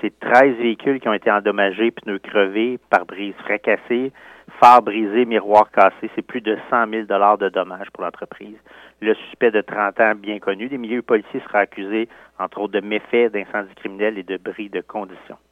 C'est 13 véhicules qui ont été endommagés, pneus crevés, pare-brise fracassée, phare brisé, miroir cassé. C'est plus de 100 000 $ de dommages pour l'entreprise. Le suspect de 30 ans, bien connu des milieux policiers, sera accusé, entre autres, de méfaits, d'incendies criminels et de bris de conditions.